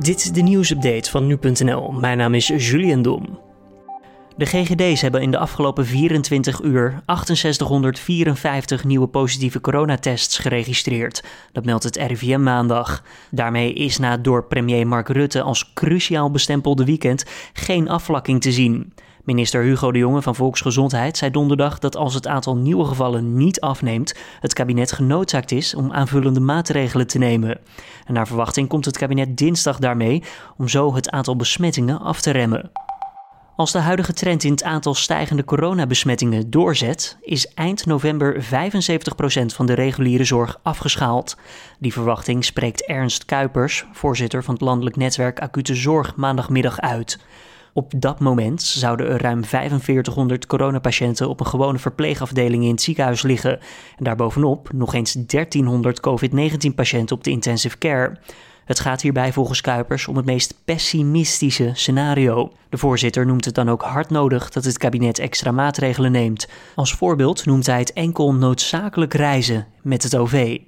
Dit is de nieuwsupdate van Nu.nl. Mijn naam is Julien Doom. De GGD's hebben in de afgelopen 24 uur 6854 nieuwe positieve coronatests geregistreerd. Dat meldt het RIVM maandag. Daarmee is na het door premier Mark Rutte als cruciaal bestempelde weekend geen afvlakking te zien. Minister Hugo de Jonge van Volksgezondheid zei donderdag dat als het aantal nieuwe gevallen niet afneemt, het kabinet genoodzaakt is om aanvullende maatregelen te nemen. En naar verwachting komt het kabinet dinsdag daarmee om zo het aantal besmettingen af te remmen. Als de huidige trend in het aantal stijgende coronabesmettingen doorzet, is eind november 75% van de reguliere zorg afgeschaald. Die verwachting spreekt Ernst Kuipers, voorzitter van het Landelijk Netwerk Acute Zorg, maandagmiddag uit. Op dat moment zouden er ruim 4500 coronapatiënten op een gewone verpleegafdeling in het ziekenhuis liggen. En daarbovenop nog eens 1300 COVID-19-patiënten op de intensive care. Het gaat hierbij volgens Kuipers om het meest pessimistische scenario. De voorzitter noemt het dan ook hard nodig dat het kabinet extra maatregelen neemt. Als voorbeeld noemt hij het enkel noodzakelijk reizen met het OV.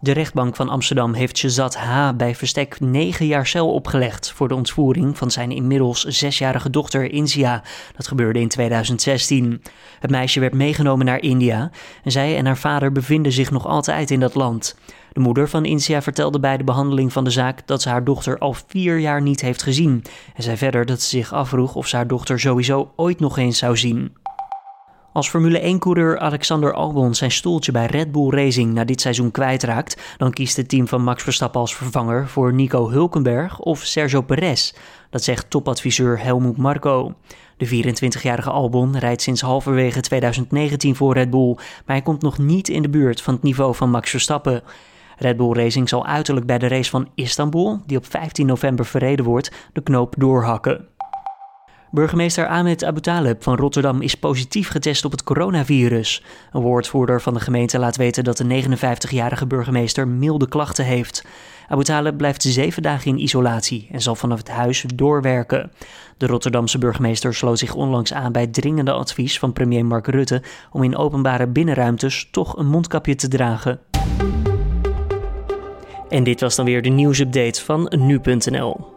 De rechtbank van Amsterdam heeft Shahzad H. bij verstek 9 jaar cel opgelegd voor de ontvoering van zijn inmiddels 6-jarige dochter Inzia. Dat gebeurde in 2016. Het meisje werd meegenomen naar India en zij en haar vader bevinden zich nog altijd in dat land. De moeder van Inzia vertelde bij de behandeling van de zaak dat ze haar dochter al 4 jaar niet heeft gezien. En zei verder dat ze zich afvroeg of ze haar dochter sowieso ooit nog eens zou zien. Als Formule 1-coureur Alexander Albon zijn stoeltje bij Red Bull Racing na dit seizoen kwijtraakt, dan kiest het team van Max Verstappen als vervanger voor Nico Hulkenberg of Sergio Perez. Dat zegt topadviseur Helmut Marco. De 24-jarige Albon rijdt sinds halverwege 2019 voor Red Bull, maar hij komt nog niet in de buurt van het niveau van Max Verstappen. Red Bull Racing zal uiterlijk bij de race van Istanbul, die op 15 november verreden wordt, de knoop doorhakken. Burgemeester Ahmed Abutaleb van Rotterdam is positief getest op het coronavirus. Een woordvoerder van de gemeente laat weten dat de 59-jarige burgemeester milde klachten heeft. Abutaleb blijft 7 dagen in isolatie en zal vanaf het huis doorwerken. De Rotterdamse burgemeester sloot zich onlangs aan bij het dringende advies van premier Mark Rutte om in openbare binnenruimtes toch een mondkapje te dragen. En dit was dan weer de nieuwsupdate van Nu.nl.